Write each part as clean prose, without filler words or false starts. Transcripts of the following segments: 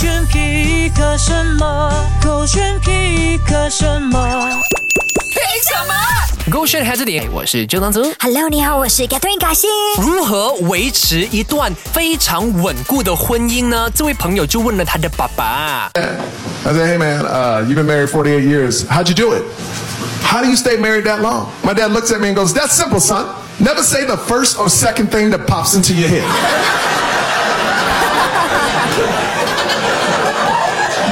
选一个什么？勾选一个什么？凭什么？勾选还是你？我是周长泽。Hello， 你好，我是 Catherine 卡西。如何维持一段非常稳固的婚姻呢？这位朋友就问了他的爸爸。I said, hey man, you've been married 48 years. How'd you do it? How do you stay married that long? My dad looks at me and goes, that's simple, son. Never say the first or second thing that pops into your head.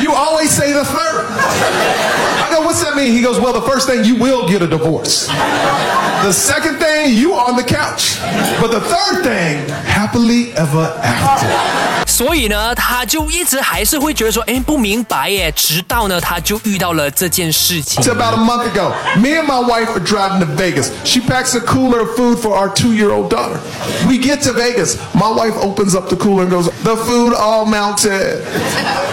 You always say the third. I go, what's that mean? He goes, well, the first thing, you will get a divorce. The second thing, you on the couch. But the third thing, happily ever after. 所以呢，他就一直还是会觉得说，哎，不明白耶。直到呢，他就遇到了这件事情。It's about a month ago. Me and my wife are driving to Vegas. She packs a cooler of food for our 2-year-old daughter. We get to Vegas. My wife opens up the cooler and goes, the food all melted.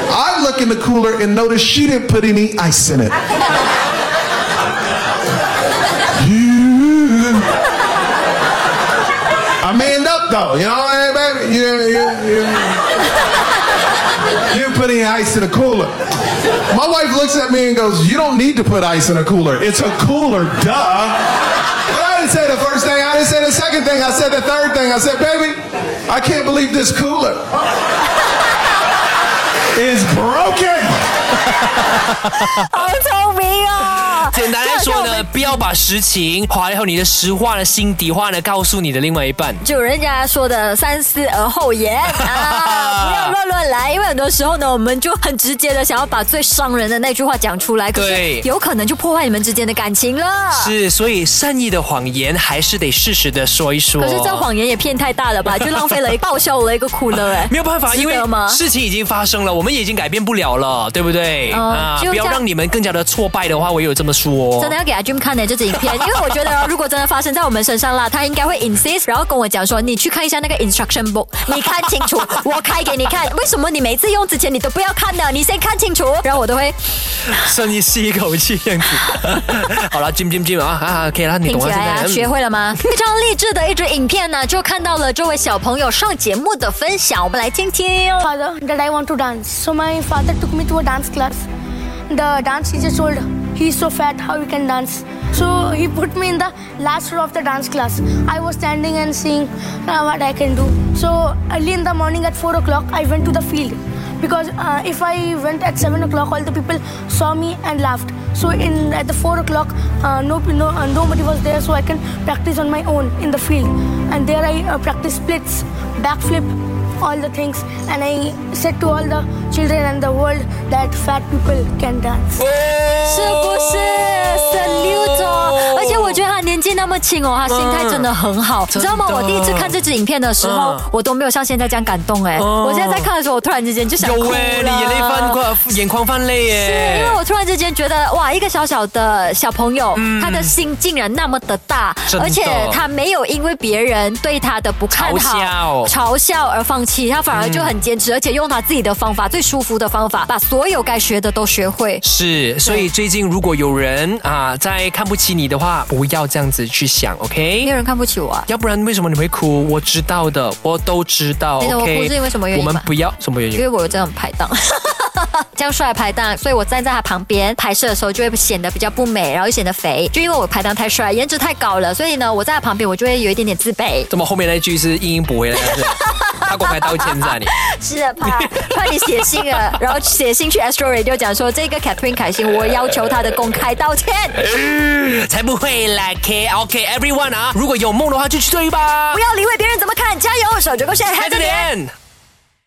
I look in the cooler and notice she didn't put any ice in it. I manned up though, you know what I mean, baby? You didn't put any ice in the cooler. My wife looks at me and goes, you don't need to put ice in a cooler. It's a cooler, duh. But I didn't say the first thing, I didn't say the second thing, I said the third thing. I said, baby, I can't believe this cooler is broken. 好聪明哦！简单来说呢，不要把实情话以后你的实话呢、心底话呢告诉你的另外一半。就人家说的三思而后言啊，不要乱来，因为很多时候呢，我们就很直接的想要把最伤人的那句话讲出来，可是有可能就破坏你们之间的感情了。是，所以善意的谎言还是得适时的说一说。可是这谎言也骗太大了吧，就浪费了报销我的一个哭了哎。没有办法，因为事情已经发生了，我们也已经改变不了，对不对？不要让你们更加的挫败的话，我也有这么说。真的要给阿 Jim 看呢这支影片，因为我觉得如果真的发生在我们身上啦，他应该会 insist， 然后跟我讲说，你去看一下那个 instruction book， 你看清楚，我开给你看。为什么你每次用之前你都不要看的？你先看清楚，然后我都会深吸一口气这样子。好了 ，Jim 啊 ，OK 啦，你懂了现在、学会了吗？非常励志的一支影片呢，就看到了这位小朋友上节目的分享，我们来听听。Father, that I want to dance, so my father took me to a dance class.The dance teacher told, he's so fat, how he can dance. So he put me in the last row of the dance class. I was standing and seeing what I can do. So early in the morning at 4 o'clock, I went to the field. Because if I went at 7 o'clock, all the people saw me and laughed. So at the 4 o'clock, nobody was there, so I can practice on my own in the field. And there I practiced splits, backflip.all the things, and I said to all the children and the world that fat people can dance. 是不是salute哦？而且我觉得他年纪那么轻哦，他心态真的很好，你知道吗？我第一次看这支影片的时候，我都没有像现在这样感动哎。我现在在看的时候，我突然之间就想哭了。有哎，你眼眶泛泪哎。是因为我突然之间觉得哇，一个小小的小朋友，他的心竟然那么的大，而且他没有因为别人对他的不看好、嘲笑而放。他反而就很坚持，而且用他自己的方法，最舒服的方法，把所有该学的都学会。是，所以最近如果有人在看不起你的话，不要这样子去想 ，OK？ 没有人看不起我啊，要不然为什么你会哭？我知道的，我都知道。你、我哭是因为什么原因？我们不要什么原因？因为我有这样排档。这样帅的排档，所以我站在他旁边拍摄的时候就会显得比较不美，然后又显得肥，就因为我排档太帅，颜值太高了，所以呢，我在他旁边我就会有一点点自卑。怎么后面那句是硬补回来的？他公开道歉在你？是啊，怕你写信啊，然后写信去 Astro Radio 讲说这个 Catherine 凯欣，我要求他的公开道歉。才不会啦 ，OK everyone 啊，如果有梦的话就去追吧，不要理会别人怎么看，加油，守着勾选，嗨着点。